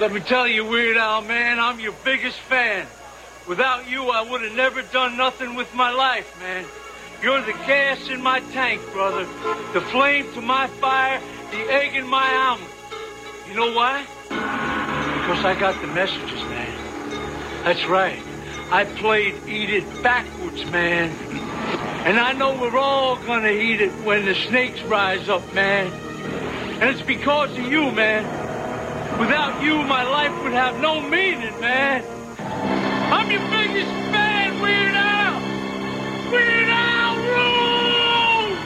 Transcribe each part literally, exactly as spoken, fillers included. Let me tell you, Weird Al, man, I'm your biggest fan. Without you, I would have never done nothing with my life, man. You're the gas in my tank, brother. The flame to my fire, the egg in my omelet. You know why? Because I got the messages, man. That's right. I played Eat It backwards, man. And I know we're all gonna eat it when the snakes rise up, man. And it's because of you, man. Without you, my life would have no meaning, man. I'm your biggest fan, Weird Al! Weird Al rules!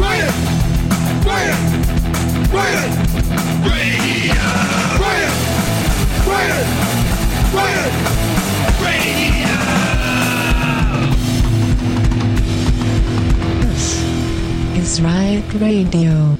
Riot! Riot! Riot! Riot! Riot! Riot! Riot! This is Riot Radio.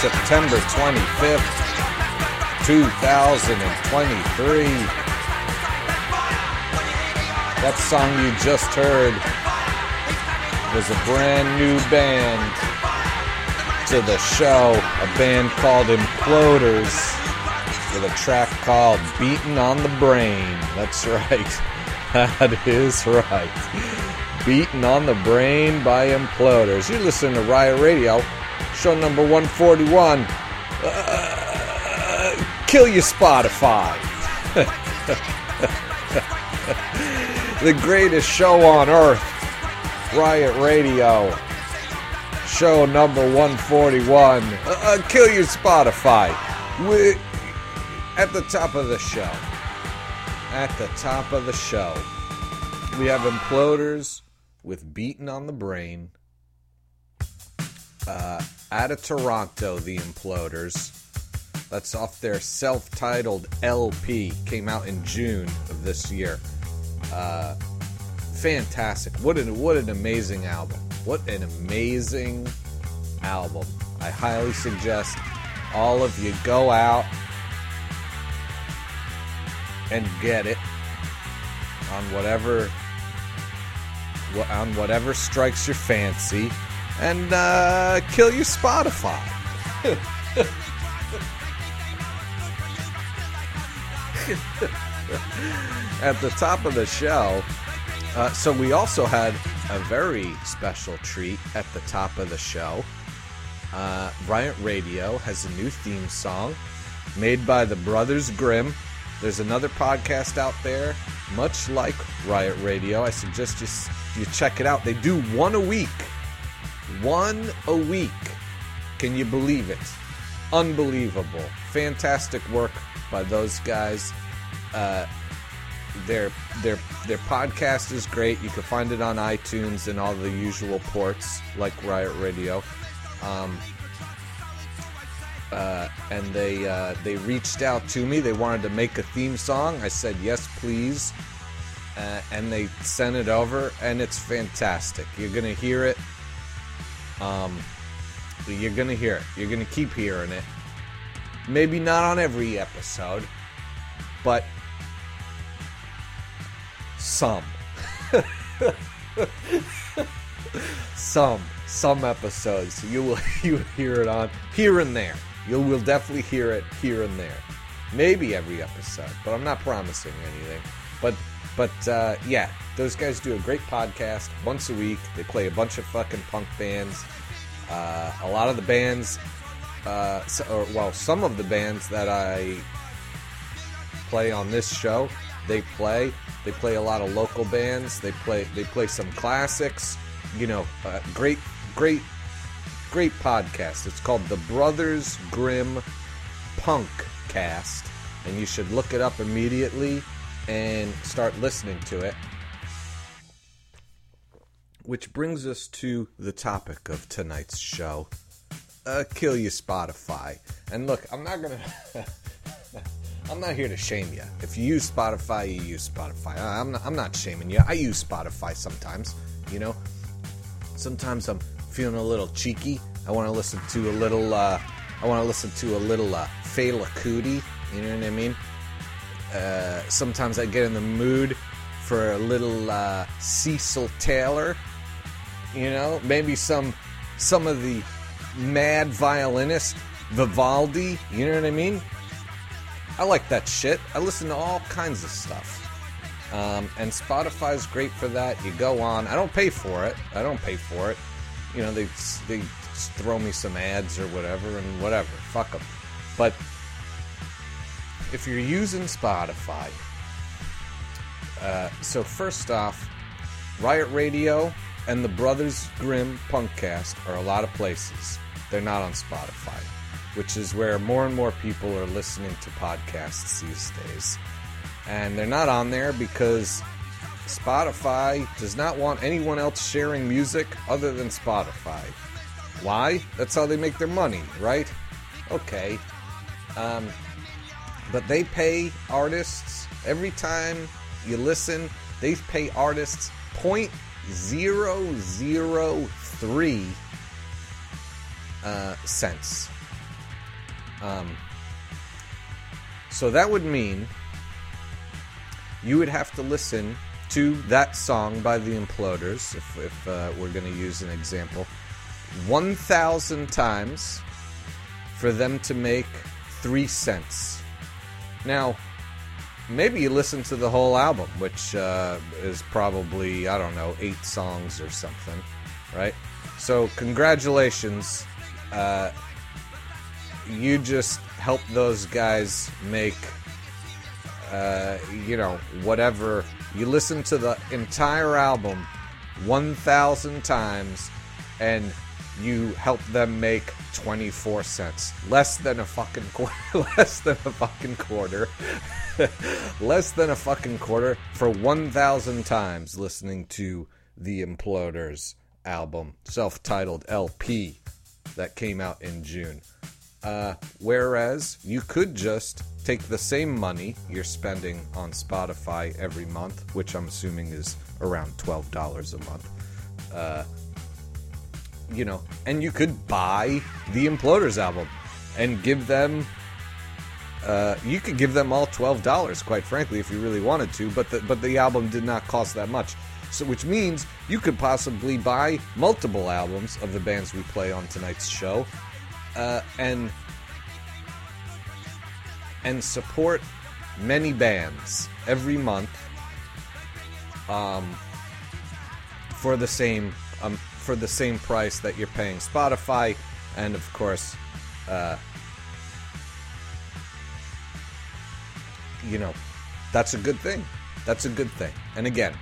September twenty-fifth, twenty twenty-three. That song you just heard was a brand new band to the show, a band called Imploders with a track called Beaten on the Brain. That's right. That is right. Beaten on the Brain by Imploders. You listen to Riot Radio. Show number one forty-one. Uh, kill your Spotify. The greatest show on earth. Riot Radio. Show number one forty-one. Uh, kill your Spotify. We're at the top of the show. At the top of the show. We have Imploders with Beaten on the Brain. Uh... Out of Toronto, the Imploders. That's off their self-titled L P. Came out in June of this year. Uh, fantastic. What an, what an amazing album. What an amazing album. I highly suggest all of you go out and get it on whatever on whatever strikes your fancy. And, uh, kill your Spotify. at the top of the show. Uh, so we also had a very special treat at the top of the show. Uh, Riot Radio has a new theme song made by the Brothers Grimm. There's another podcast out there, much like Riot Radio. I suggest you, you check it out. They do one a week. One a week. Can you believe it? Unbelievable. Fantastic work by those guys. Uh, their their their podcast is great. You can find it on iTunes and all the usual ports like Riot Radio. Um, uh, and they uh, they reached out to me. They wanted to make a theme song. I said yes, please. Uh, and they sent it over, and it's fantastic. You're gonna hear it. Um, you're gonna hear it. You're gonna keep hearing it. Maybe not on every episode, but some. some. Some episodes you will you hear it on here and there. You will definitely hear it here and there. Maybe every episode, but I'm not promising anything. But but uh, yeah, those guys do a great podcast once a week. They play a bunch of fucking punk bands. Uh, a lot of the bands, uh, so, or, well, some of the bands that I play on this show, they play. They play a lot of local bands. They play they play some classics. You know, uh, great. Great, great podcast. It's called the Brothers Grimm Punk Cast, and you should look it up immediately and start listening to it. Which brings us to the topic of tonight's show: uh, kill you, Spotify. And look, I'm not gonna, I'm not here to shame you. If you use Spotify, you use Spotify. I'm not, I'm not shaming you. I use Spotify sometimes. You know, sometimes I'm feeling a little cheeky. I want to listen to a little, uh, I want to listen to a little uh, Fela Kuti, you know what I mean? Uh, sometimes I get in the mood for a little uh, Cecil Taylor, you know? Maybe some some of the mad violinist, Vivaldi, you know what I mean? I like that shit. I listen to all kinds of stuff. Um, and Spotify's great for that. You go on. I don't pay for it. I don't pay for it. You know, they they throw me some ads or whatever, and whatever. Fuck them. But if you're using Spotify, uh, so first off, Riot Radio and the Brothers Grimm Punkcast are a lot of places. They're not on Spotify, which is where more and more people are listening to podcasts these days. And they're not on there because Spotify does not want anyone else sharing music other than Spotify. Why? That's how they make their money, right? Okay. Um, but they pay artists, every time you listen, they pay artists zero point zero zero three uh, cents. Um, so that would mean you would have to listen to that song by the Imploders, if, if uh, we're going to use an example, one thousand times for them to make three cents. Now, maybe you listen to the whole album, which uh, is probably, I don't know, eight songs or something, right? So congratulations, uh, you just helped those guys make Uh, you know, whatever. You listen to the entire album one thousand times and you help them make twenty-four cents. Less than a fucking quarter. Less than a fucking quarter. Less than a fucking quarter for one thousand times listening to the Imploders album. Self-titled L P that came out in June. Uh, whereas you could just take the same money you're spending on Spotify every month, which I'm assuming is around twelve dollars a month, uh, you know, and you could buy the Imploders album and give them, uh, you could give them all twelve dollars, quite frankly, if you really wanted to, but the, but the album did not cost that much. So, which means you could possibly buy multiple albums of the bands we play on tonight's show. Uh, and and support many bands every month um, for the same um, for the same price that you're paying Spotify, and of course, uh, you know, that's a good thing. That's a good thing. And again,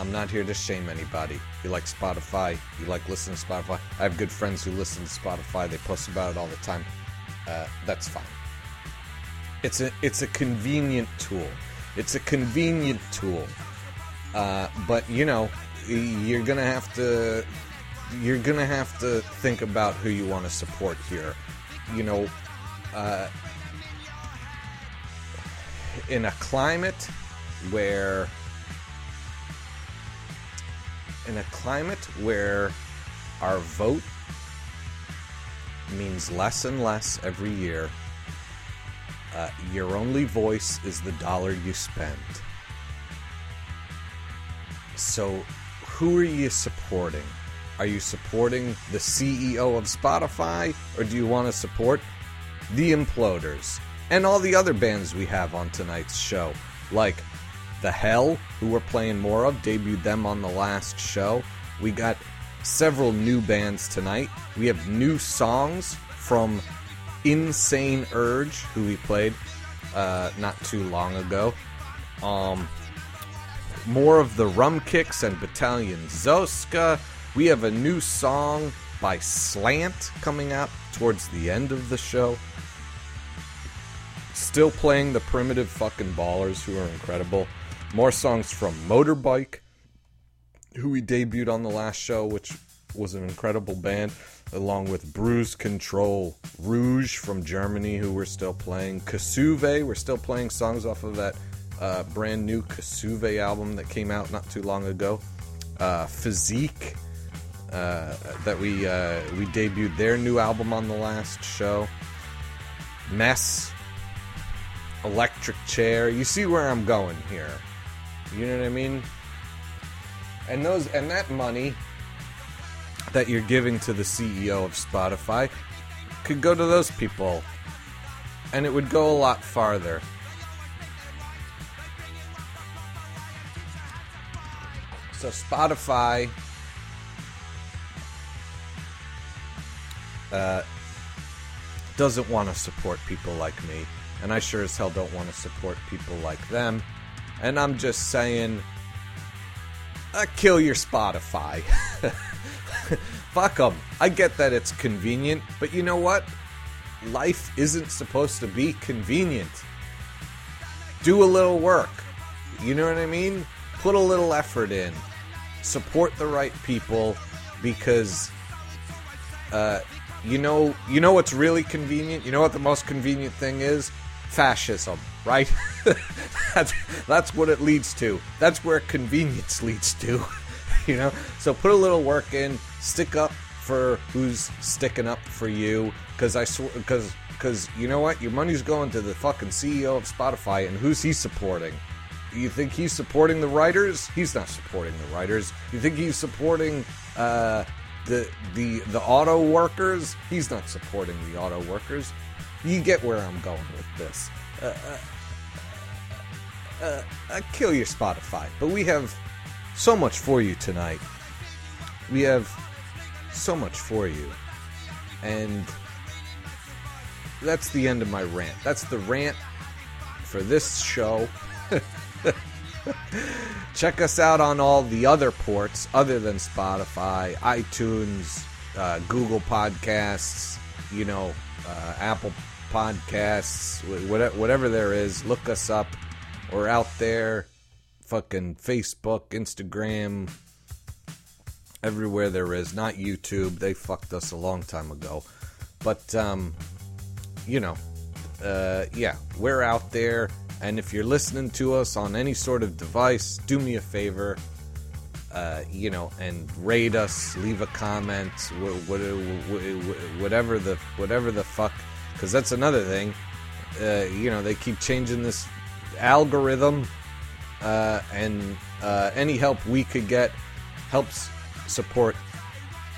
I'm not here to shame anybody. You like Spotify, you like listening to Spotify. I have good friends who listen to Spotify. They post about it all the time. Uh, that's fine. It's a it's a convenient tool. It's a convenient tool. Uh, but you know, you're gonna have to you're gonna have to think about who you want to support here. You know, uh, in a climate where in a climate where our vote means less and less every year. Uh, your only voice is the dollar you spend. So, who are you supporting? Are you supporting the C E O of Spotify, or do you want to support the Imploders and all the other bands we have on tonight's show? Like The Hell, who we're playing more of, debuted them on the last show. We got several new bands tonight. We have new songs from Insane Urge, who we played uh, not too long ago. Um, more of the Rum Kicks and Battalion Zoska. We have a new song by Slant coming up towards the end of the show. Still playing the Primitive Fucking Ballers, who are incredible. More songs from Motorbike, who we debuted on the last show, which was an incredible band, along with Bruise Control, Rouge from Germany, who we're still playing, Kasshuve. We're still playing songs off of that uh, brand new Kasshuve album that came out not too long ago, uh, Physique, uh, that we uh, we debuted their new album on the last show, Mess, Electric Chair. You see where I'm going here, you know what I mean? And those and that money that you're giving to the C E O of Spotify could go to those people, and it would go a lot farther. So Spotify, uh, doesn't want to support people like me, and I sure as hell don't want to support people like them. And I'm just saying, uh, kill your Spotify. Fuck them. I get that it's convenient, but you know what? Life isn't supposed to be convenient. Do a little work. You know what I mean? Put a little effort in. Support the right people, because uh, you know you know what's really convenient? You know what the most convenient thing is? Fascism, right? that's, that's what it leads to. That's where convenience leads to. You know, so put a little work in, stick up for who's sticking up for you, because I swear, because because you know what, your money's going to the fucking C E O of Spotify, and who's he supporting? You think he's supporting the writers? He's not supporting the writers. You think he's supporting uh, the the the auto workers? He's not supporting the auto workers. You get where I'm going with this. Uh, uh, uh, uh, kill your Spotify, but we have so much for you tonight. We have so much for you. And that's the end of my rant. That's the rant for this show. Check us out on all the other ports other than Spotify, iTunes, uh, Google Podcasts, you know, uh, Apple Podcasts, whatever there is. Look us up. We're out there. Fucking Facebook, Instagram, everywhere there is. Not YouTube. They fucked us a long time ago. But, um, you know, uh, yeah, we're out there. And if you're listening to us on any sort of device, do me a favor, uh, you know, and rate us, leave a comment, wh- wh- wh- whatever the whatever the fuck. Because that's another thing. Uh, you know, they keep changing this algorithm. Uh, and uh, any help we could get helps support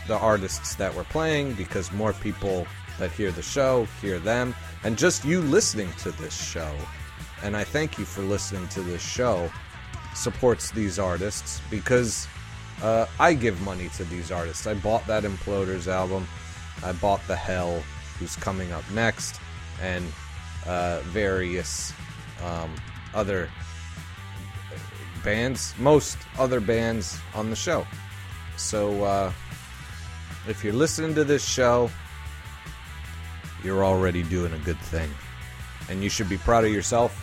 the artists that we're playing, because more people that hear the show hear them. And just you listening to this show and I thank you for listening to this show, supports these artists, because uh, I give money to these artists. I bought that Imploders album, I bought The Hell, who's coming up next, and uh, various um, other bands, most other bands on the show. So uh, if you're listening to this show, you're already doing a good thing, and you should be proud of yourself.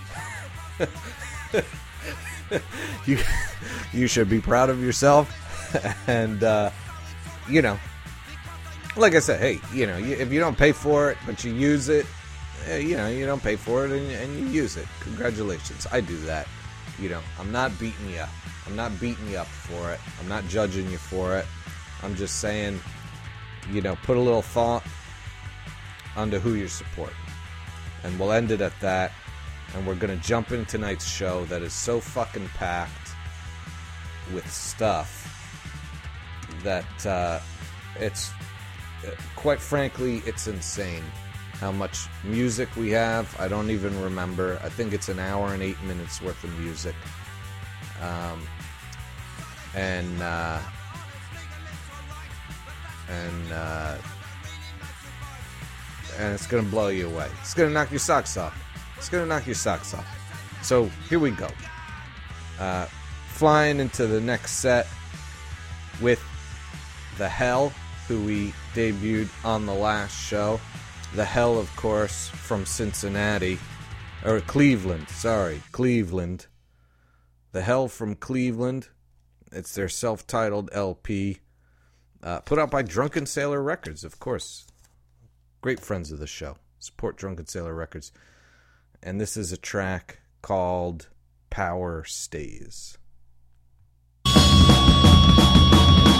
you you should be proud of yourself, and uh, you know, like I said, hey, you know, if you don't pay for it but you use it, you know, you don't pay for it and, and you use it. Congratulations, I do that. You know, I'm not beating you up. I'm not beating you up for it. I'm not judging you for it. I'm just saying, you know, put a little thought onto who you're supporting. And we'll end it at that. And we're going to jump into tonight's show that is so fucking packed with stuff that uh, it's, quite frankly, it's insane how much music we have. I don't even remember. I think it's an hour and eight minutes worth of music. Um, and, uh, and, uh, and it's gonna blow you away. It's gonna knock your socks off. It's gonna knock your socks off. So here we go. Uh, flying into the next set with The Hell, who we debuted on the last show. The Hell, of course, from Cincinnati, or Cleveland, sorry, Cleveland. The Hell from Cleveland. It's their self-titled L P, uh, put out by Drunken Sailor Records, of course. Great friends of the show. Support Drunken Sailor Records. And this is a track called Power Stays. We'll be right back.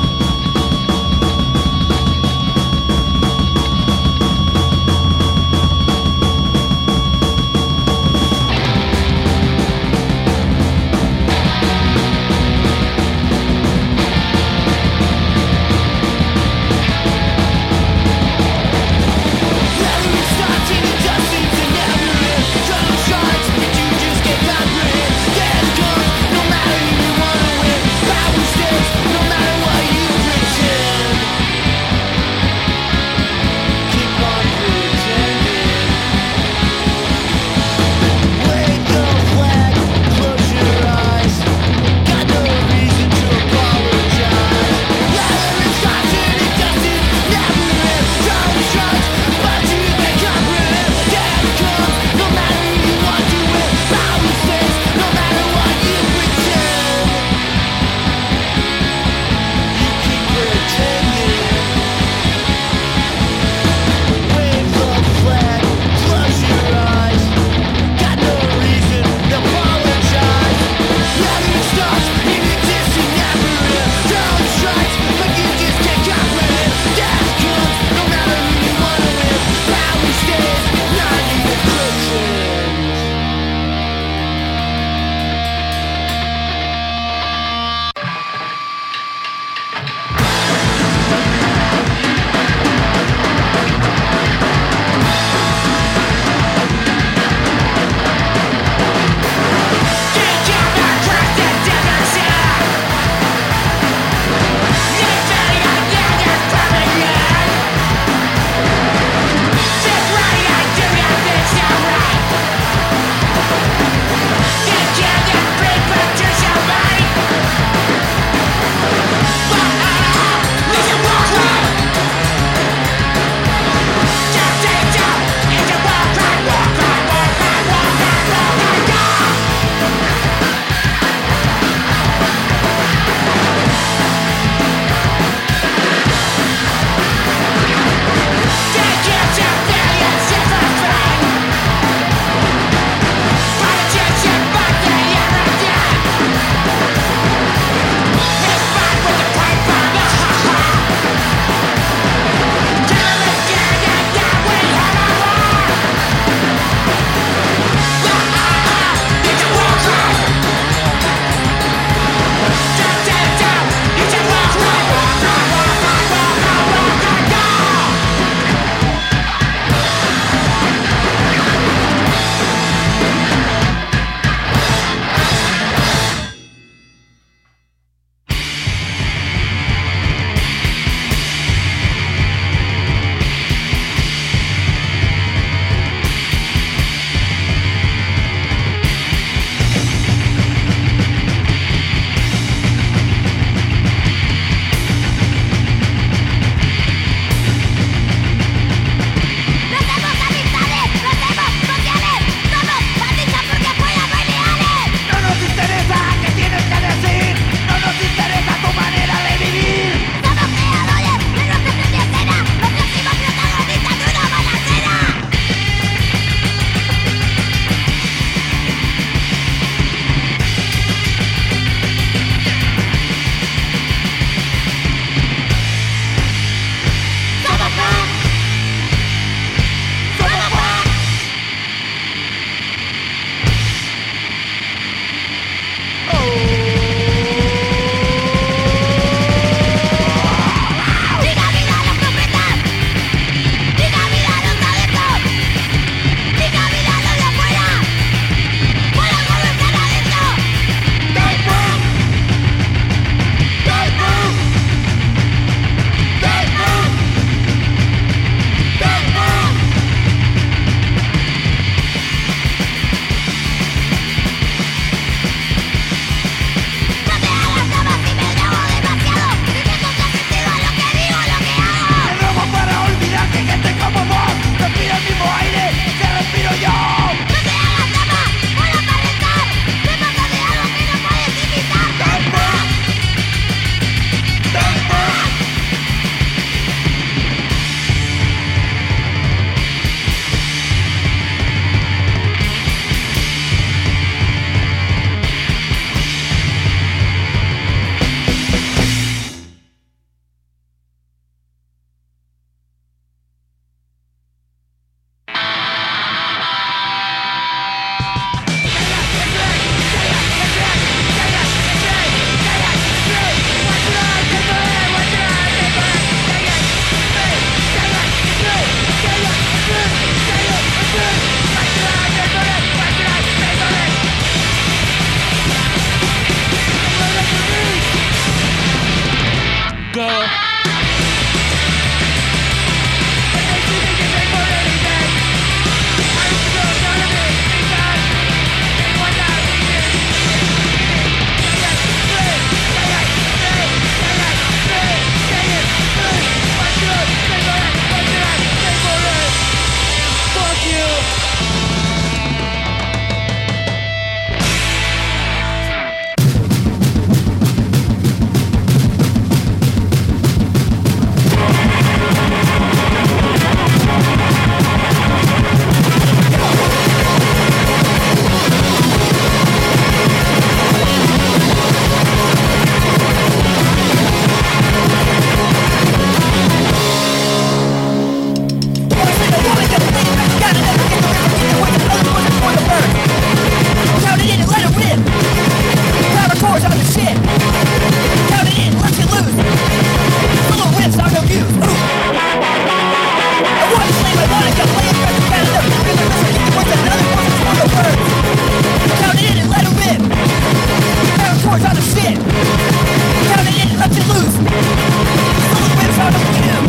force out of shit. Down and in, left it loose. Full of whips, I don't get him.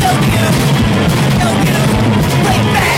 Don't get him. Don't get him. Play back.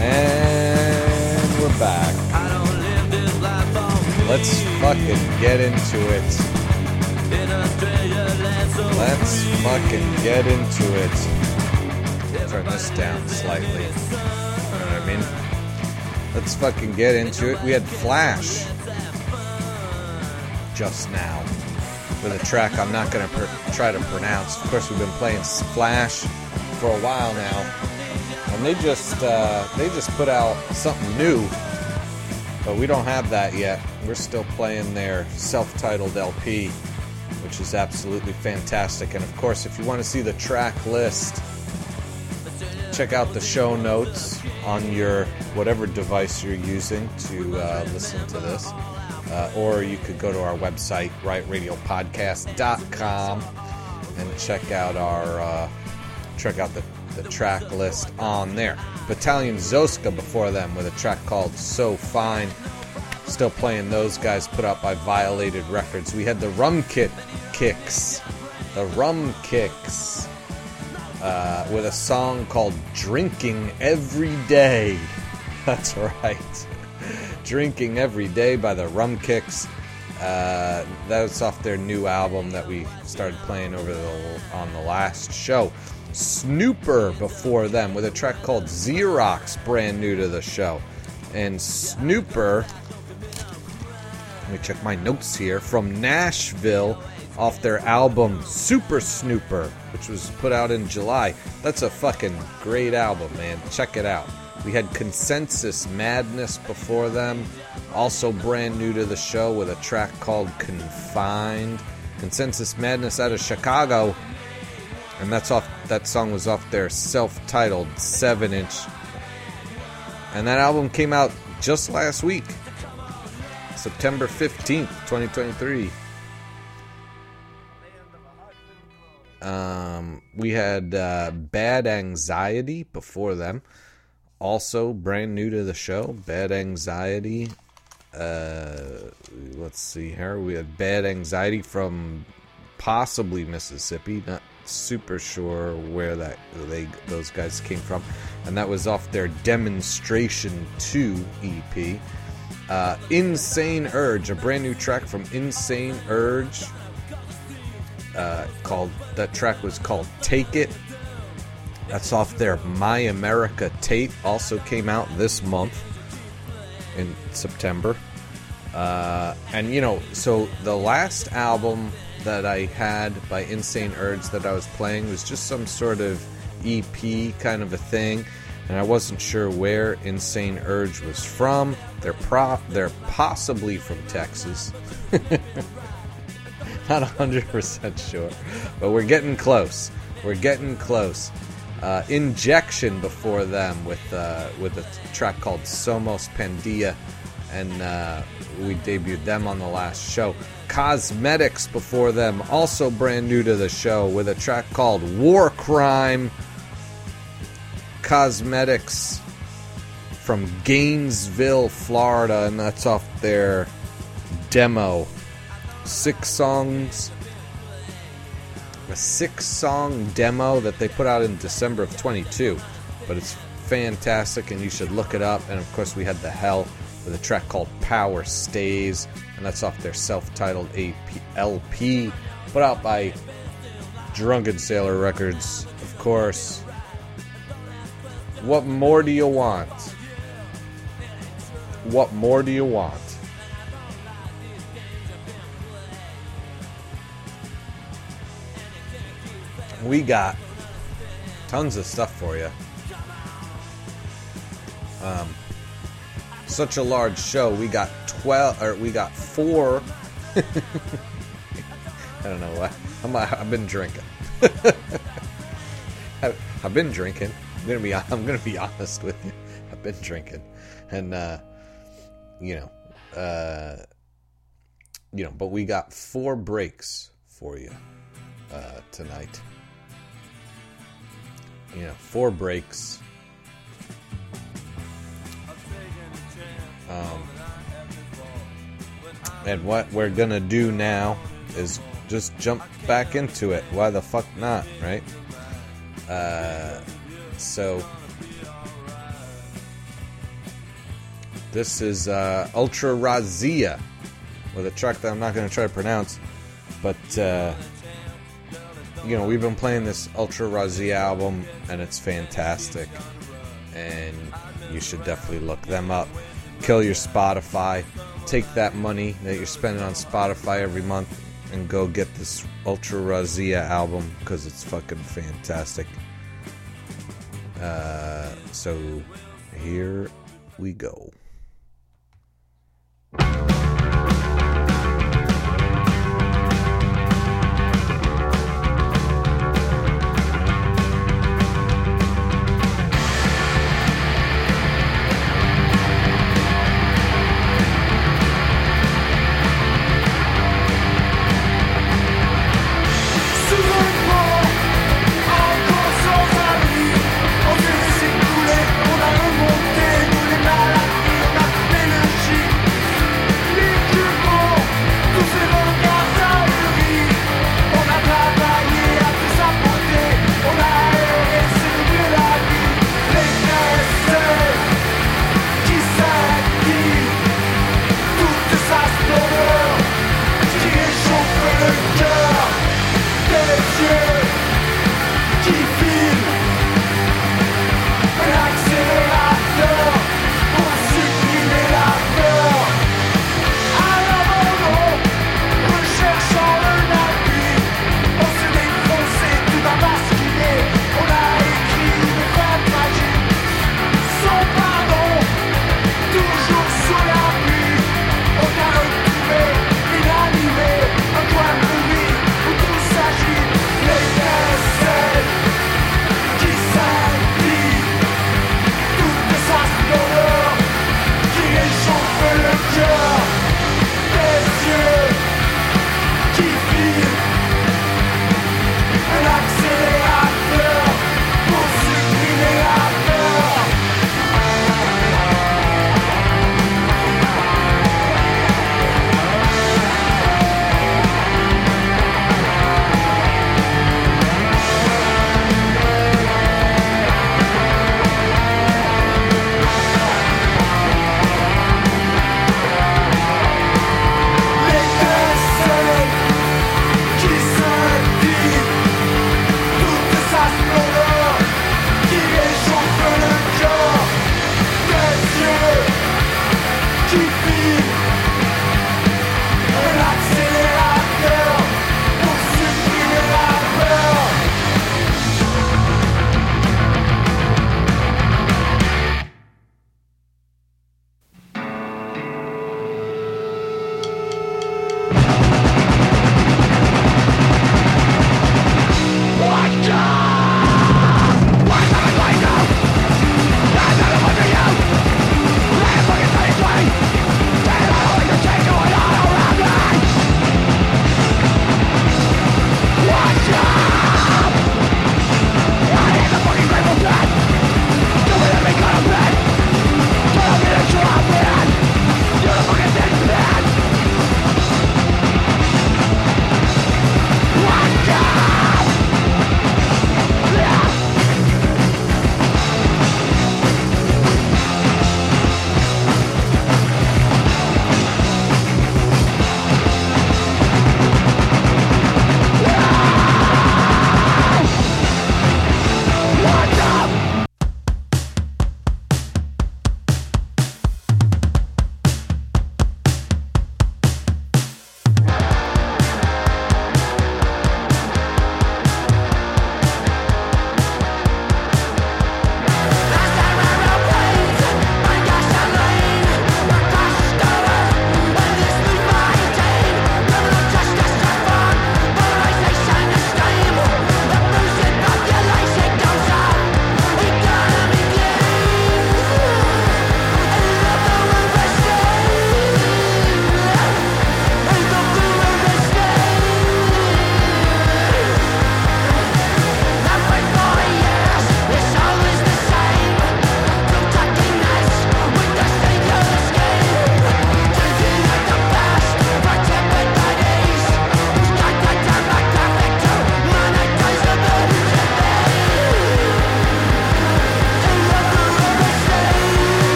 And we're back. Let's fucking get into it. Let's fucking get into it. Turn this down slightly. You know what I mean? Let's fucking get into it. We had Flash just now with a track I'm not going to per- try to pronounce. Of course, we've been playing Flash for a while now. And they just uh, they just put out something new, but we don't have that yet. We're still playing their self-titled L P, which is absolutely fantastic. And of course, if you want to see the track list, check out the show notes on your whatever device you're using to uh, listen to this. Uh, or you could go to our website, riot radio podcast dot com, and check out our uh, check out the the track list on there. Battalion Zoska before them with a track called So Fine. Still playing those guys, put out by Violated Records. We had the Rum Kit Kicks. The Rum Kicks. Uh, with a song called Drinking Every Day. That's right. Drinking Every Day by the Rum Kicks. Uh, that was off their new album that we started playing over the, on the last show. Snooper before them with a track called Xerox, brand new to the show. And Snooper, let me check my notes here, from Nashville off their album Super Snooper, which was put out in July. That's a fucking great album, man. Check it out. We had Consensus Madness before them, also brand new to the show with a track called Confined. Consensus Madness out of Chicago. And that's off. That song was off their self-titled seven inch. And that album came out just last week. September fifteenth, twenty twenty-three. Um, we had uh, Bad Anxiety before them. Also brand new to the show. Bad Anxiety. Uh, let's see here. We had Bad Anxiety from possibly Mississippi. Not super sure where that they those guys came from, and that was off their Demonstration two E P. uh, Insane Urge, a brand new track from Insane Urge, uh, called that track was called Take It. That's off their My America tape, also came out this month in September. Uh, and you know, so the last album that I had by Insane Urge that I was playing was just some sort of E P kind of a thing, and I wasn't sure where Insane Urge was from. They're pro- they're possibly from Texas. Not one hundred percent sure, but we're getting close. We're getting close. Uh, Injection before them with uh, with a track called Somos Pandia, and uh, we debuted them on the last show. Cosmetics before them, also brand new to the show, with a track called War Crime. Cosmetics from Gainesville, Florida, and that's off their demo. Six songs. A six-song demo that they put out in December of twenty-two. But it's fantastic, and you should look it up. And, of course, we had The Hell with a track called Power Stays, and that's off their self-titled A P, L P, put out by Drunken Sailor Records, of course. What more do you want? What more do you want? We got tons of stuff for you. Um, such a large show. We got twelve, or we got four. I don't know why. I'm, I've been drinking. I, I've been drinking. I'm gonna be. I'm gonna be honest with you. I've been drinking, and uh, you know, uh, you know. But we got four breaks for you uh, tonight. You know, four breaks. Um, and what we're gonna do now is just jump back into it. Why the fuck not, right? Uh, so This is uh, Ultra Razzia with a track that I'm not going to try to pronounce. But, uh, you know, we've been playing this Ultra Razzia album, and it's fantastic. And you should definitely look them up. Kill your Spotify. Take that money that you're spending on Spotify every month and go get this Ultra Razzia album, because it's fucking fantastic. Uh, so here we go. Yeah.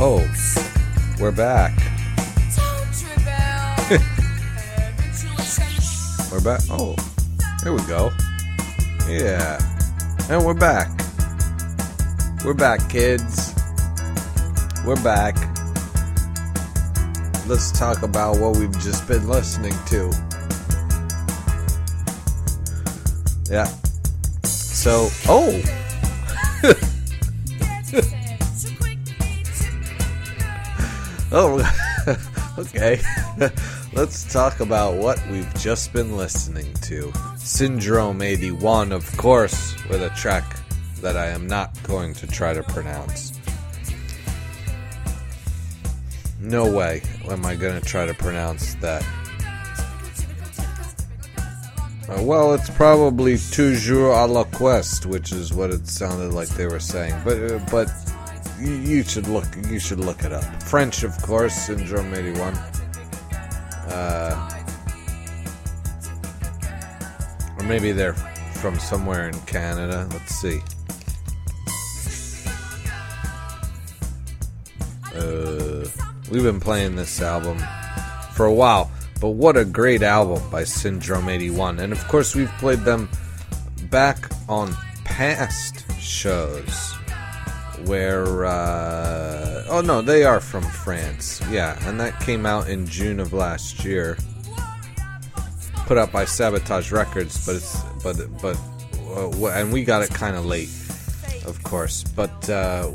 Oh, we're back. We're back. Oh, here we go. Yeah. And we're back. We're back, kids. We're back. Let's talk about what we've just been listening to. Yeah. So, oh. Oh, okay. Let's talk about what we've just been listening to. Syndrome eighty-one, of course, with a track that I am not going to try to pronounce. No way am I going to try to pronounce that. Well, it's probably Toujours à la Quest, which is what it sounded like they were saying. But but you should look you should look it up. French, of course, Syndrome eighty-one. Uh, or maybe they're from somewhere in Canada. Let's see. Uh, we've been playing this album for a while. But what a great album by Syndrome eighty-one. And of course we've played them back on past shows where, uh, oh no, they are from France. Yeah, and that came out in June of last year. Put out by Sabotage Records, but it's, but, but, uh, and we got it kind of late, of course. But, uh,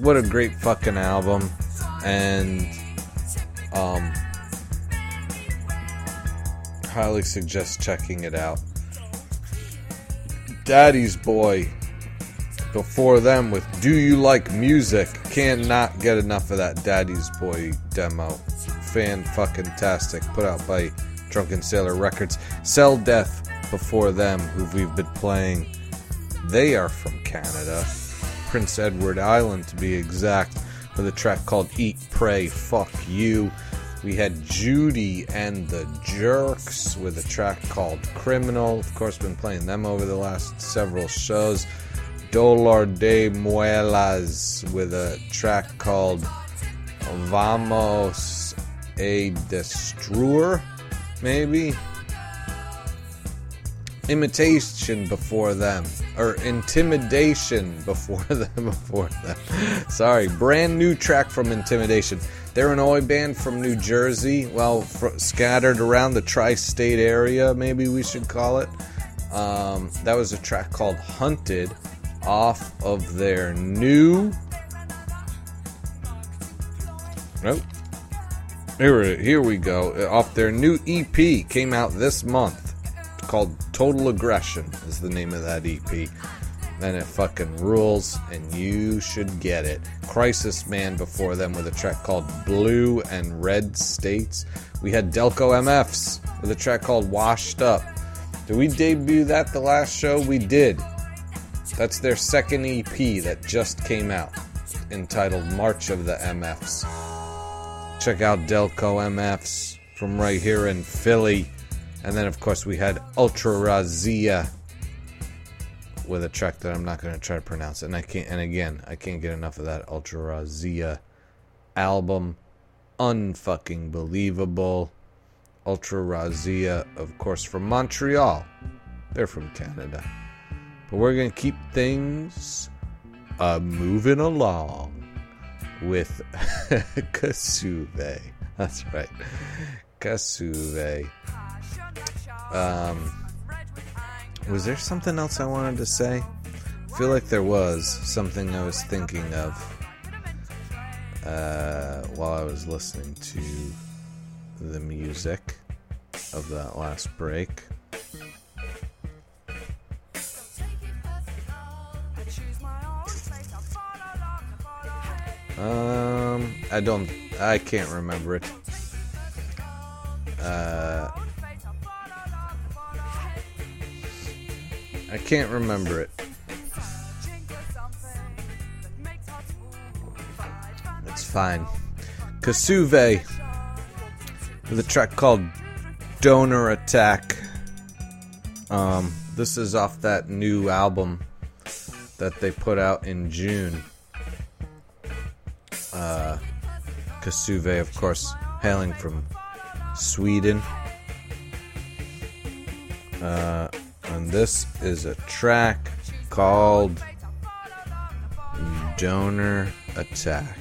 what a great fucking album. And, um... highly suggest checking it out. Daddy's Boy before them with Do You Like Music. Cannot get enough of that Daddy's Boy demo. Fan fucking tastic. Put out by Drunken Sailor Records. Cell Death before them, who we've been playing. They are from Canada, Prince Edward Island to be exact, with a track called Eat, Pray, Fuck You. We had Judy and the Jerks with a track called Criminal. Of course, been playing them over the last several shows. Dolor de Muelas with a track called Vamos a Destruir, maybe? Imitation before them. Or Intimidation before them. Before them. Sorry, brand new track from Intimidation. They're an oi band from New Jersey, well, fr- scattered around the tri-state area, maybe we should call it. Um, that was a track called Hunted off of their new... Nope. Here, here we go. Off their new E P, came out this month, called Total Aggression is the name of that E P. And it fucking rules, and you should get it. Crisis Man before them with a track called Blue and Red States. We had Delco M Fs with a track called Washed Up. Did we debut that the last show? We did. That's their second E P that just came out, entitled March of the M Fs. Check out Delco M Fs from right here in Philly. And then, of course, we had Ultra Razzia with a track that I'm not going to try to pronounce, and I can't. And again, I can't get enough of that Ultra Razzia album. Unfucking believable. Ultra Razzia, of course, from Montreal. They're from Canada, but we're going to keep things uh, moving along with Kasshuve. That's right, Kasshuve. Um. Was there something else I wanted to say? I feel like there was something I was thinking of uh, while I was listening to the music of that last break. Um, I don't, I can't remember it. Uh... I can't remember it. It's fine. Kasshuve with a track called Donor Attack. Um, this is off that new album that they put out in June. uh, Kasshuve, of course, hailing from Sweden. Uh, and this is a track called Donor Attack.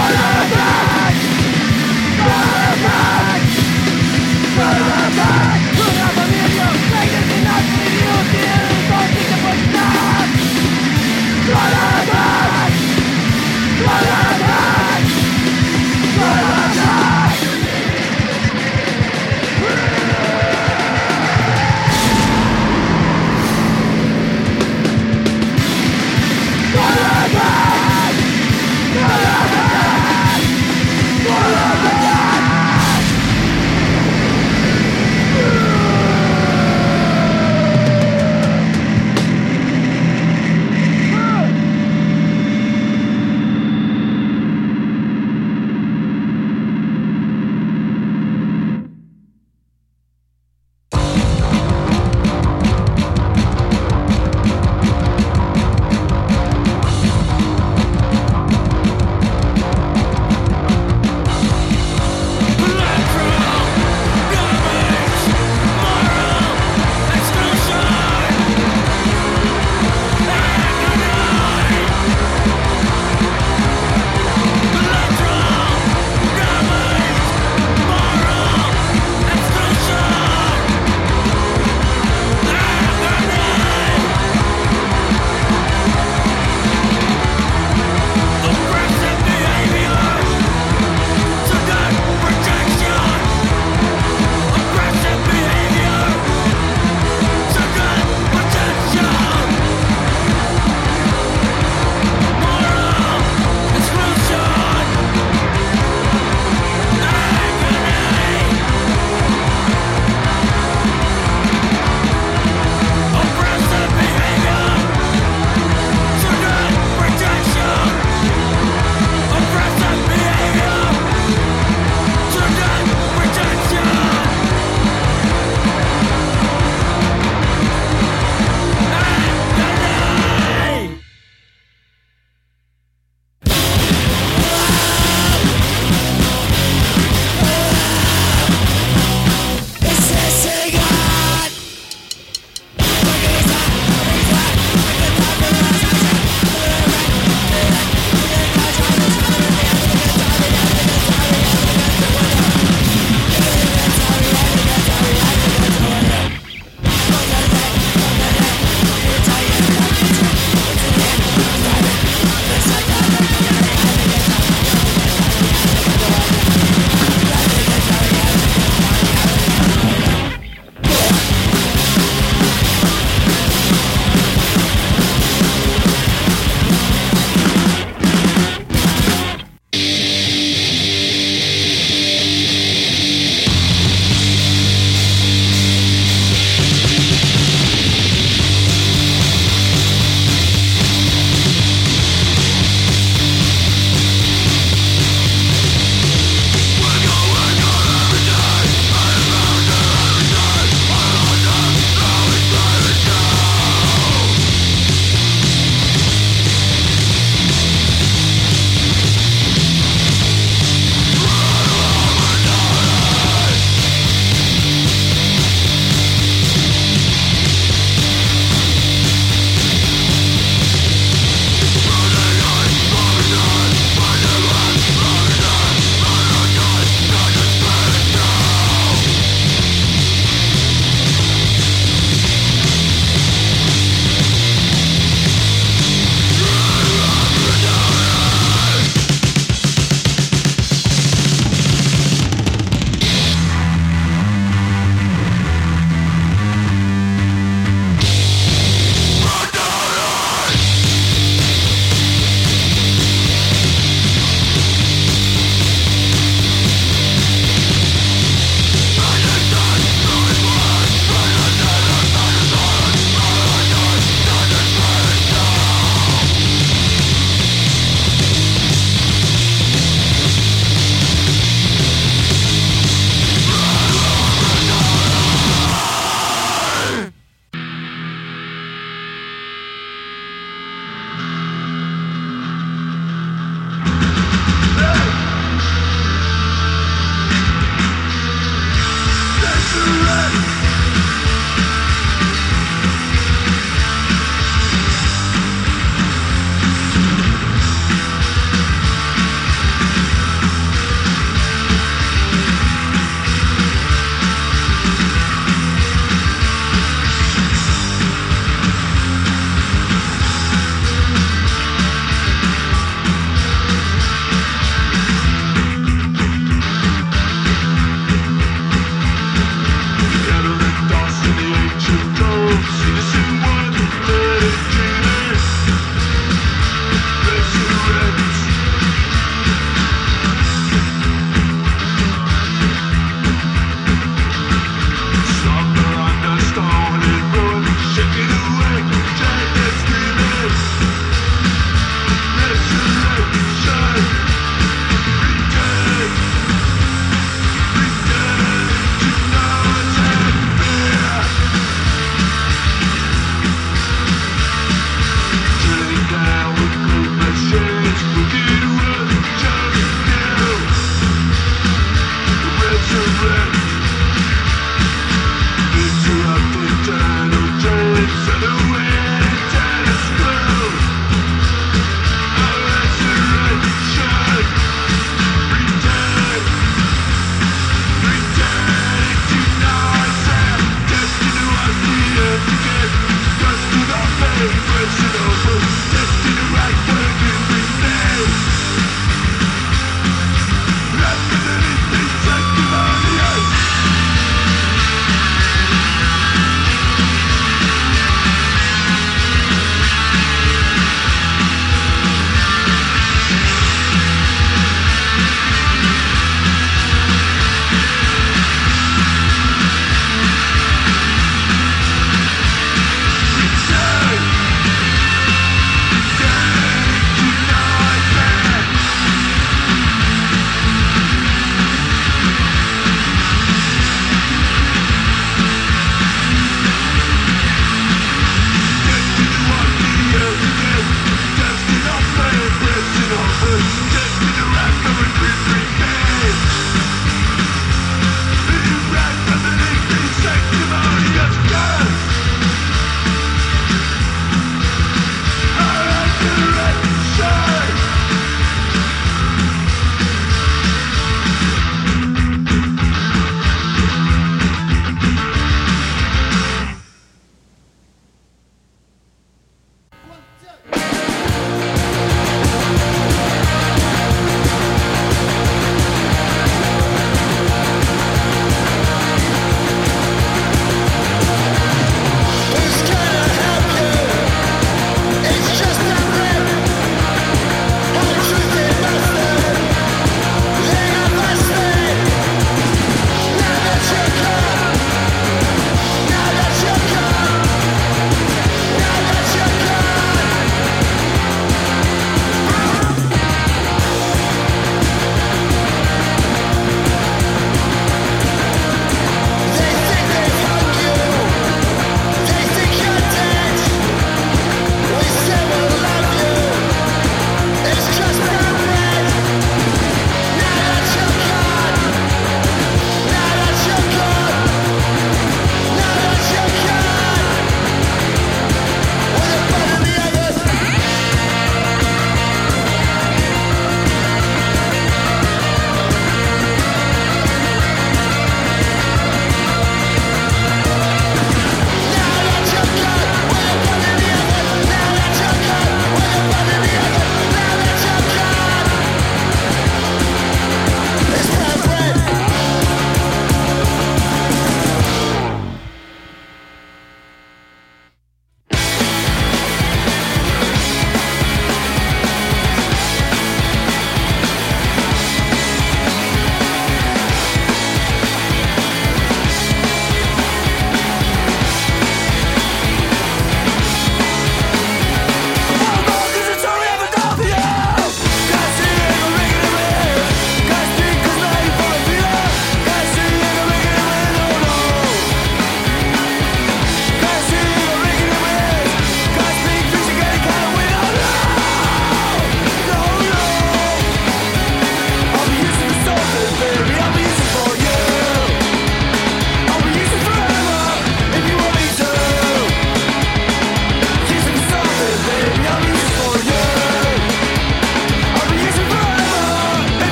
Run back! Run back!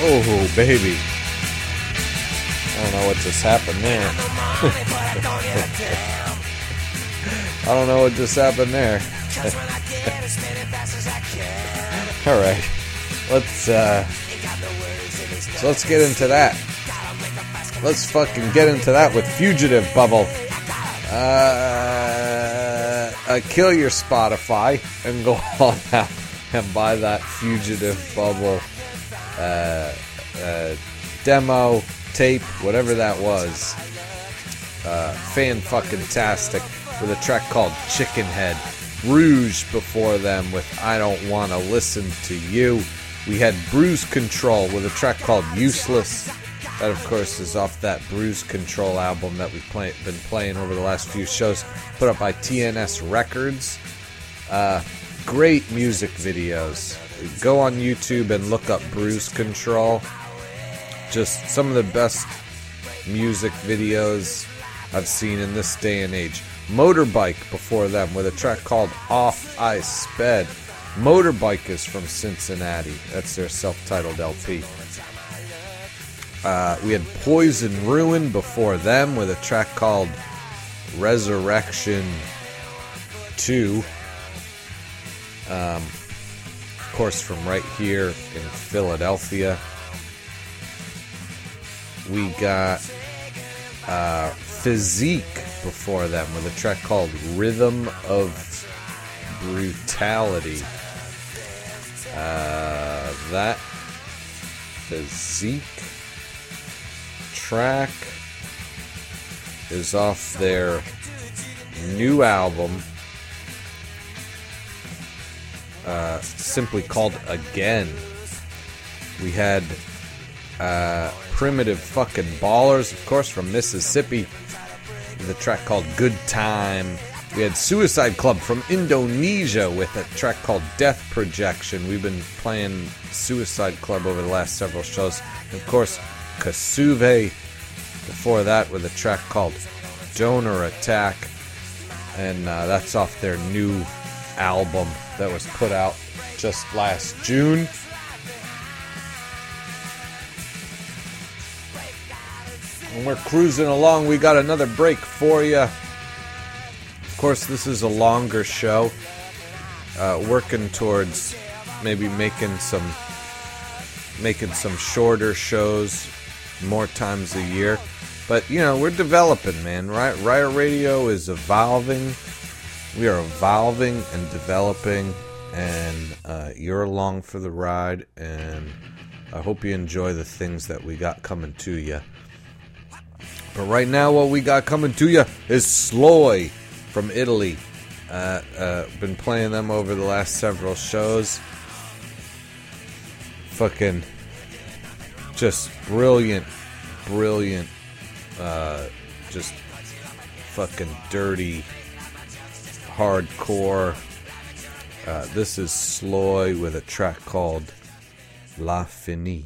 Oh, baby. I don't know what just happened there. I don't know what just happened there. All right. Let's, uh... So let's get into that. Let's fucking get into that with Fugitive Bubble. Uh, uh, kill your Spotify and go on out and buy that Fugitive Bubble uh, uh, demo, tape, whatever that was. Uh, Fan-fucking-tastic with a track called Chicken Head. Rouge before them with I Don't Want to Listen to You. We had Bruise Control with a track called Useless. That, of course, is off that Bruise Control album that we've play, been playing over the last few shows, put up by T N S Records. Uh, great music videos. Go on YouTube and look up Bruise Control. Just some of the best music videos I've seen in this day and age. Motorbike before them with a track called Off I Sped. Motorbike is from Cincinnati. That's their self-titled L P. Uh, we had Poison Ruin before them with a track called Resurrection two. Um, of course, from right here in Philadelphia. We got uh, Physique before them with a track called Rhythm of Brutality. Uh, that Physique track is off their new album, uh, simply called Again. We had uh, Primitive Fucking Ballers, of course, from Mississippi, with a track called Good Time. We had Suicide Club from Indonesia with a track called Death Projection. We've been playing Suicide Club over the last several shows. Of course, Kasshuve before that with a track called Donor Attack, and uh, that's off their new album that was put out just last June. And we're cruising along. We got another break for you. Of course, this is a longer show, uh, working towards maybe making some making some shorter shows more times a year. But, you know, we're developing, man. Riot Radio is evolving. We are evolving and developing, and uh, you're along for the ride, and I hope you enjoy the things that we got coming to you. But right now, what we got coming to you is S L O I from Italy. Uh, uh, been playing them over the last several shows. Fucking just brilliant, brilliant, uh, just fucking dirty, hardcore. Uh, this is S L O I with a track called La Finie.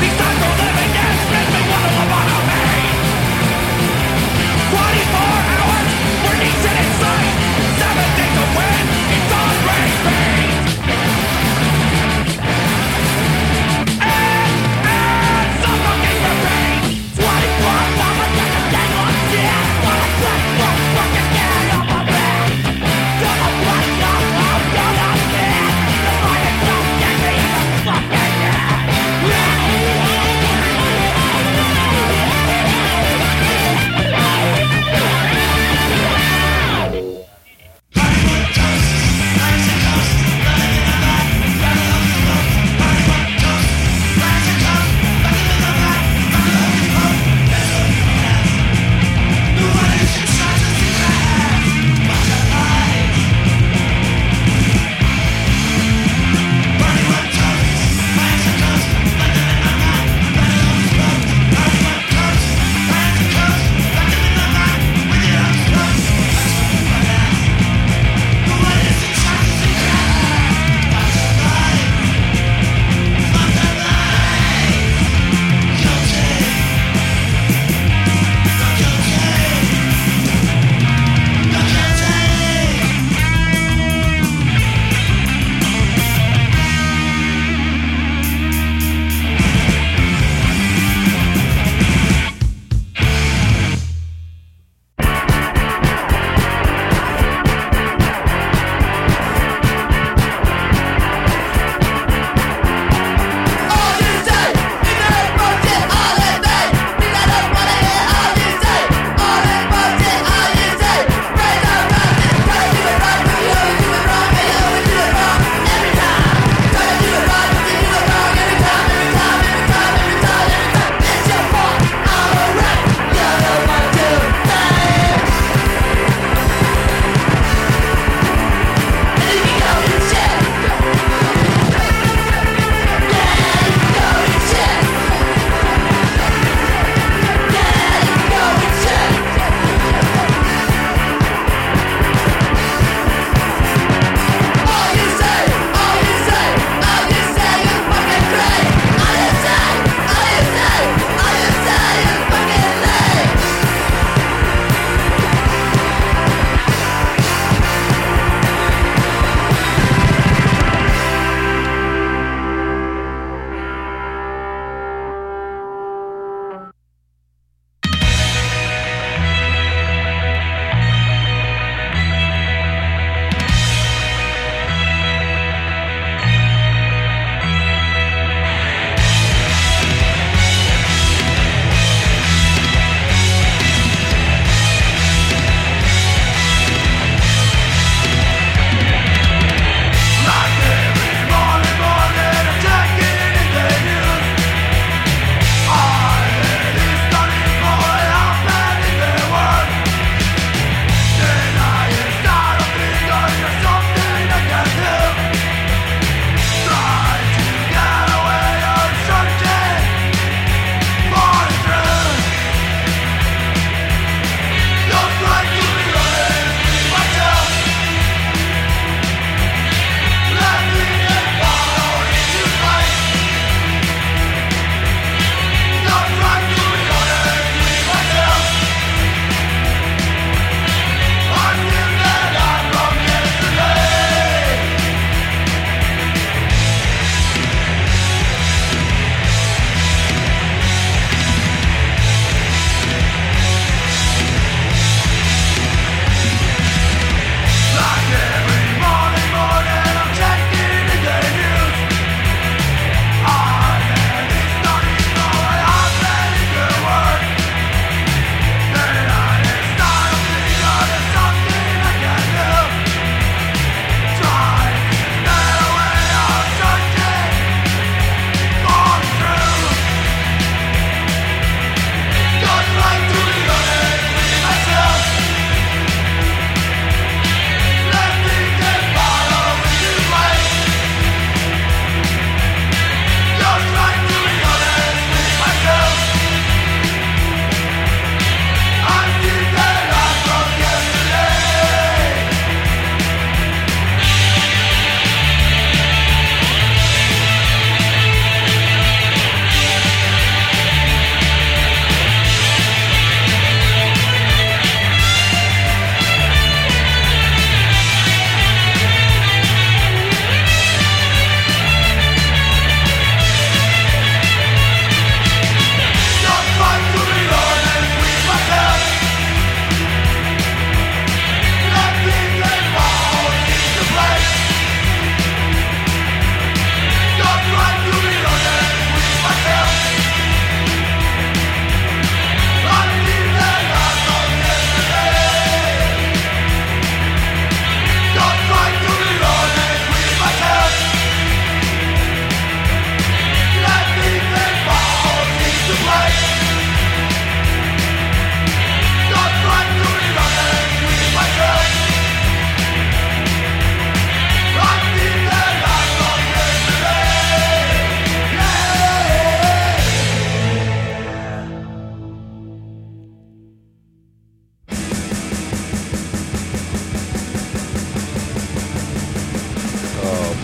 These times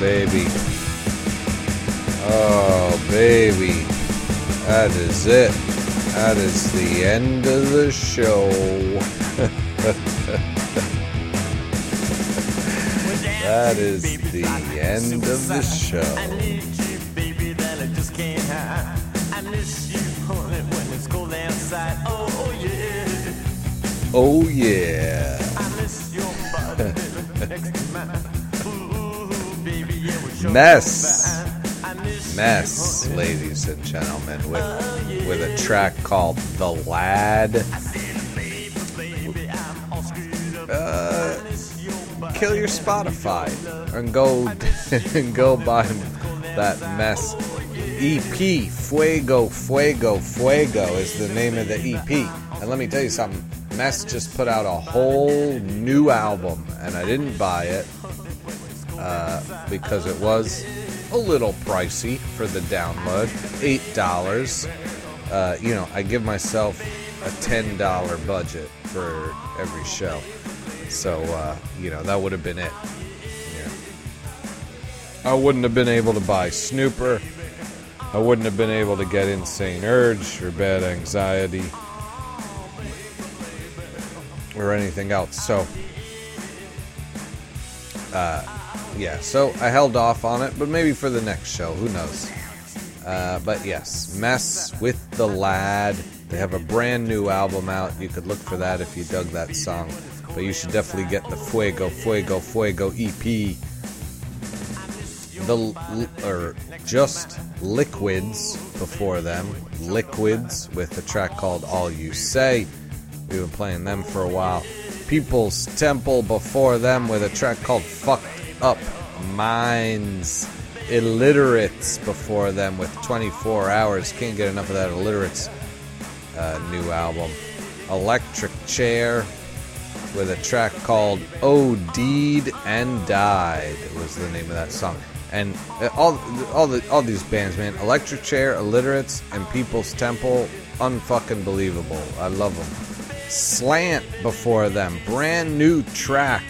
baby. Oh, baby. That is it. That is the end of the show. That is the end of the show. I need you, baby, that I just can't hide. I miss you, honey, when it's cold outside. Oh, oh yeah. Oh, yeah. I miss your body, baby, next to mine. Ooh, baby, yeah, we're sure Mess. Mess, ladies and gentlemen, with oh, yeah. with a track called The Lad. Uh, kill your Spotify and go and go buy that Mess E P. Fuego, Fuego, Fuego is the name of the E P. And let me tell you something, Mess just put out a whole new album, and I didn't buy it uh, because it was a little pricey for the download, eight dollars. Uh, you know, I give myself a ten dollars budget for every show. So, uh, you know, that would have been it. Yeah. I wouldn't have been able to buy Snooper. I wouldn't have been able to get Insane Urge or Bad Anxiety or anything else. So, uh... yeah, so I held off on it, but maybe for the next show, who knows. Uh, but yes, Mess with The Lad. They have a brand new album out. You could look for that if you dug that song. But you should definitely get the Fuego, Fuego, Fuego E P. The or just Liquids before them. Liquids with a track called All You Say. We've been playing them for a while. People's Temple before them with a track called Fucked Up Minds. Illiterates before them with twenty-four hours. Can't get enough of that Illiterates uh, new album. Electric Chair with a track called Oh Deed and Died was the name of that song. And all all the all these bands, man, Electric Chair, Illiterates, and People's Temple, unfucking believable. I love them. Slant before them, brand new track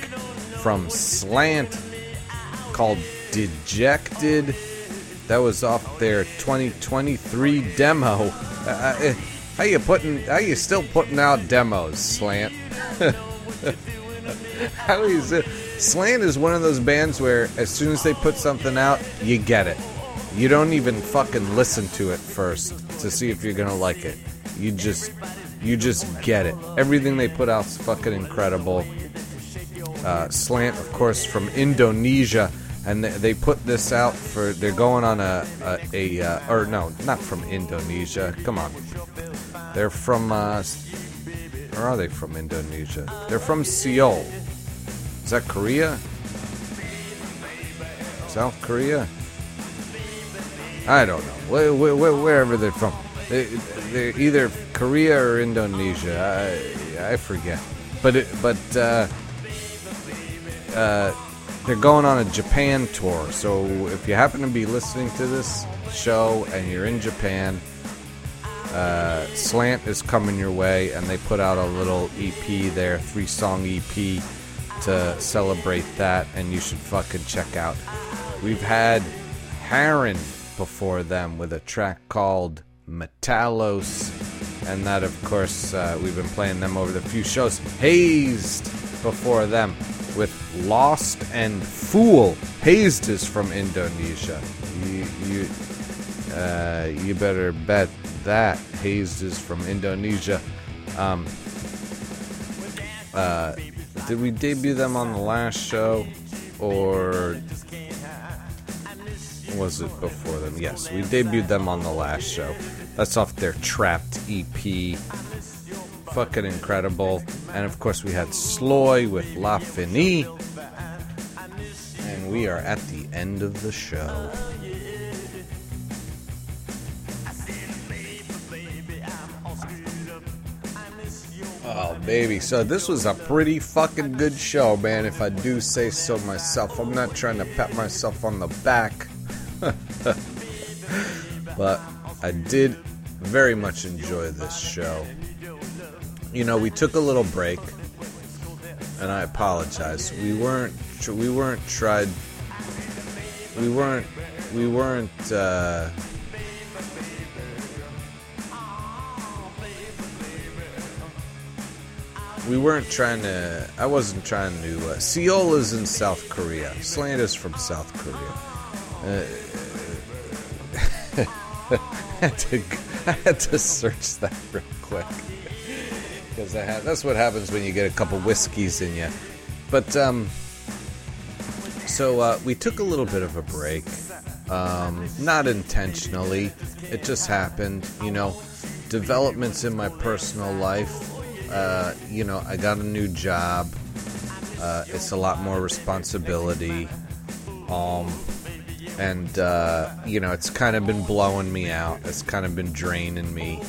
from Slant called Dejected. That was off their twenty twenty-three demo. Uh, how you putting? How you still putting out demos, Slant? How is it? Slant is one of those bands where as soon as they put something out, you get it. You don't even fucking listen to it first to see if you're gonna like it. You just, you just get it. Everything they put out's fucking incredible. Uh, Slant, of course, from Indonesia. And they put this out for, they're going on a, a, a uh, or no, not from Indonesia, come on. They're from, uh, or are they from Indonesia? They're from Seoul. Is that Korea? South Korea? I don't know. Where, where, wherever they're from. They, they're either Korea or Indonesia. I, I forget. But, it, but, uh, uh, they're going on a Japan tour, so if you happen to be listening to this show and you're in Japan, uh, Slant is coming your way, and they put out a little E P there, three-song E P to celebrate that, and you should fucking check out. We've had Harren before them with a track called Metalos, and that, of course, uh, we've been playing them over the few shows. Hazed before them with Lost and Fool. Hazed is from Indonesia. You, you, uh, you better bet that Hazed is from Indonesia. Um, uh, did we debut them on the last show, or was it before them? Yes, we debuted them on the last show. That's off their Trapped E P. Fucking incredible. And of course we had S L O I with La Finie. And we are at the end of the show. Oh baby, so this was a pretty fucking good show, man, if I do say so myself. I'm not trying to pat myself on the back. But I did very much enjoy this show. You know, we took a little break, and I apologize. We weren't, we weren't tried, we weren't, we weren't, uh, we weren't trying to, I wasn't trying to, uh, Seola's in South Korea, Slant is from South Korea, uh, I, had to, I had to search that real quick, because that that's what happens when you get a couple whiskeys in you, but, um, so, uh, we took a little bit of a break, um, not intentionally, it just happened, you know, developments in my personal life. Uh, you know, I got a new job. Uh, it's a lot more responsibility. Um, and, uh, you know, it's kind of been blowing me out. It's kind of been draining me.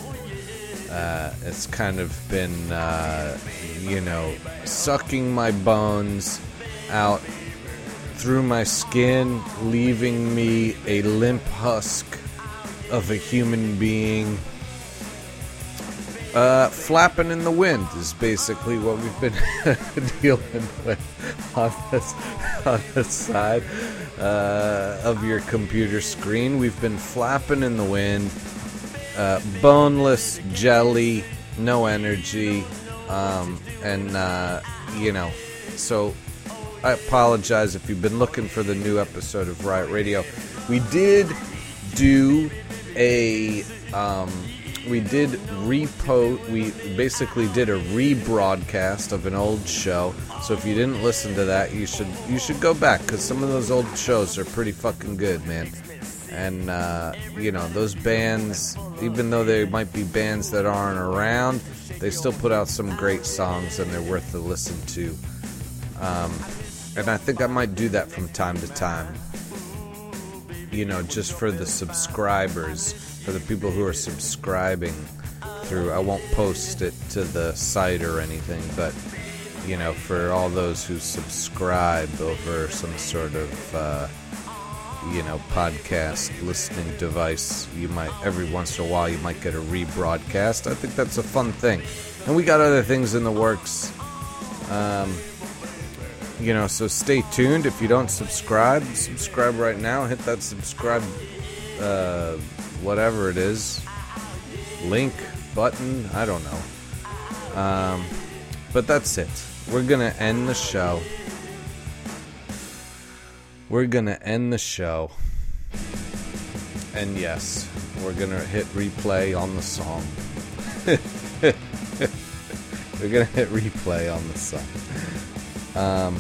Uh, it's kind of been, uh, you know, sucking my bones out through my skin, leaving me a limp husk of a human being. Uh, flapping in the wind is basically what we've been dealing with on this, on this side uh, of your computer screen. We've been flapping in the wind, uh, boneless, jelly, no energy, um, and, uh, you know, so I apologize if you've been looking for the new episode of Riot Radio. We did do a... Um, We did repo. We basically did a rebroadcast of an old show. So if you didn't listen to that, you should you should go back, because some of those old shows are pretty fucking good, man. And uh, you know, those bands, even though they might be bands that aren't around, they still put out some great songs, and they're worth to listen to. Um, and I think I might do that from time to time. You know, just for the subscribers. For the people who are subscribing through, I won't post it to the site or anything, but, you know, for all those who subscribe over some sort of, uh, you know, podcast listening device, you might, every once in a while, you might get a rebroadcast. I think that's a fun thing. And we got other things in the works, um, you know, so stay tuned. If you don't subscribe, subscribe right now. Hit that subscribe, uh... whatever it is, link, button, I don't know. Um, but that's it. We're going to end the show. We're going to end the show. And yes, we're going to hit replay on the song. We're going to hit replay on the song. Um,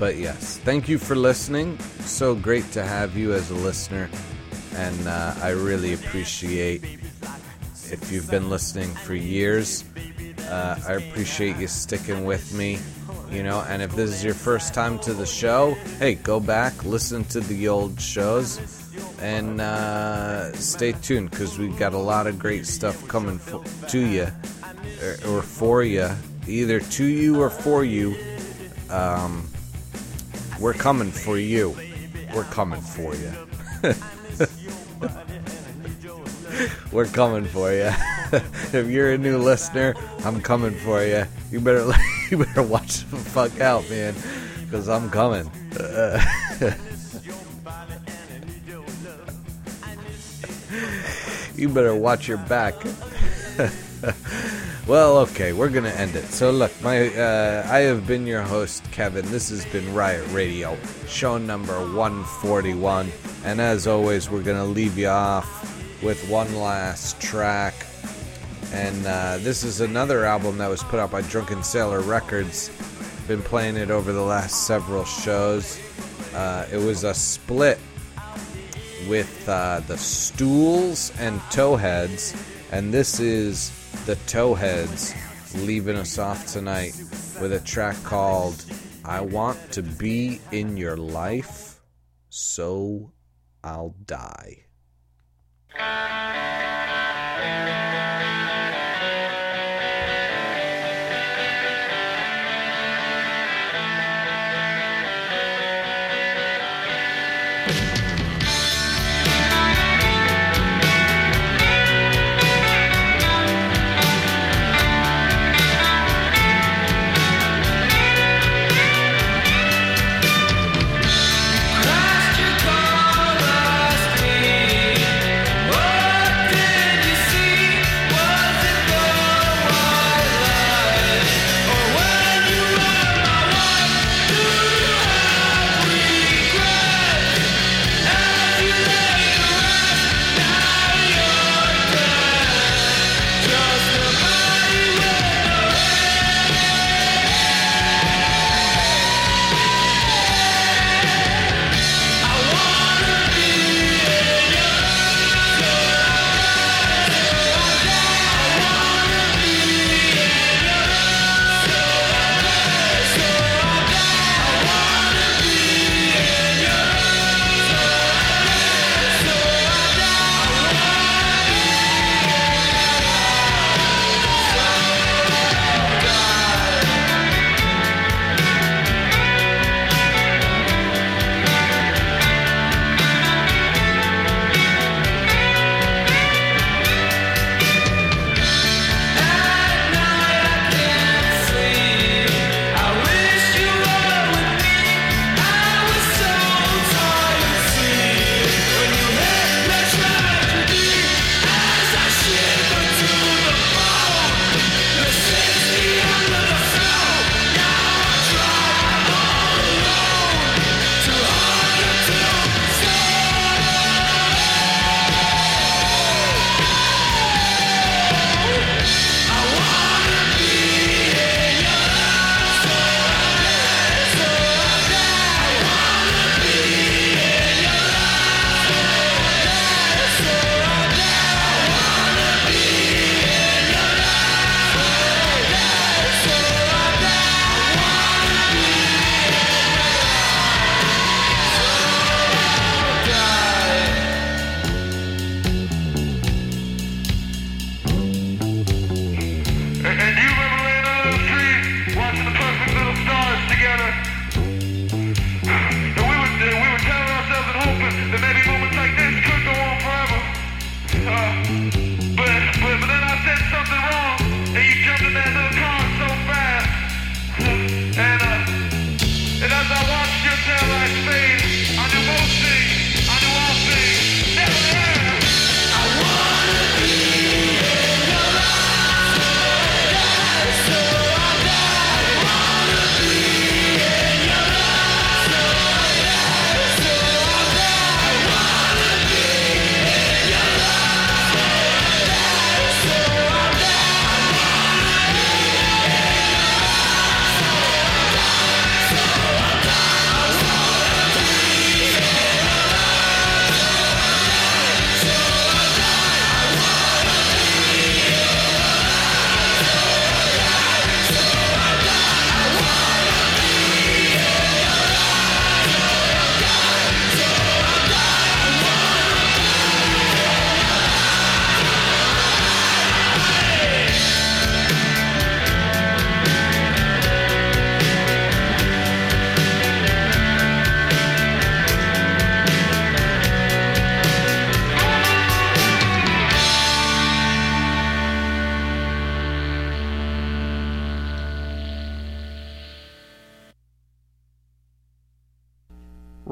but yes, thank you for listening. So great to have you as a listener, and uh, I really appreciate if you've been listening for years. uh, I appreciate you sticking with me, you know, and if this is your first time to the show, hey, go back, listen to the old shows, and uh, stay tuned, because we've got a lot of great stuff coming fo- to you or, or for you, either to you or for you. um, we're coming for you. We're coming for you. We're coming for you. If you're a new listener, I'm coming for you. You better, you better watch the fuck out, man, because I'm coming. Uh, you better watch your back. Well, okay, we're gonna end it. So look, my uh, I have been your host, Kevin. This has been Riot Radio, show number one forty-one. And as always, we're gonna leave you off with one last track. And uh, this is another album that was put out by Drunken Sailor Records. Been playing it over the last several shows. Uh, it was a split with uh, the Stools and Towheads, and this is the Towheads leaving us off tonight with a track called I Want to Be in Your Life, So I'll Die.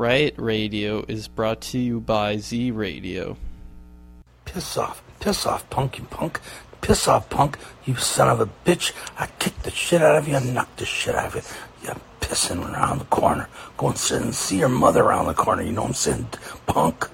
Riot Radio is brought to you by Z Radio. Piss off, piss off, punk, you punk. Piss off, punk, you son of a bitch. I kicked the shit out of you, I knocked the shit out of you. You're pissing around the corner. Go and sit and see your mother around the corner, you know what I'm saying, punk?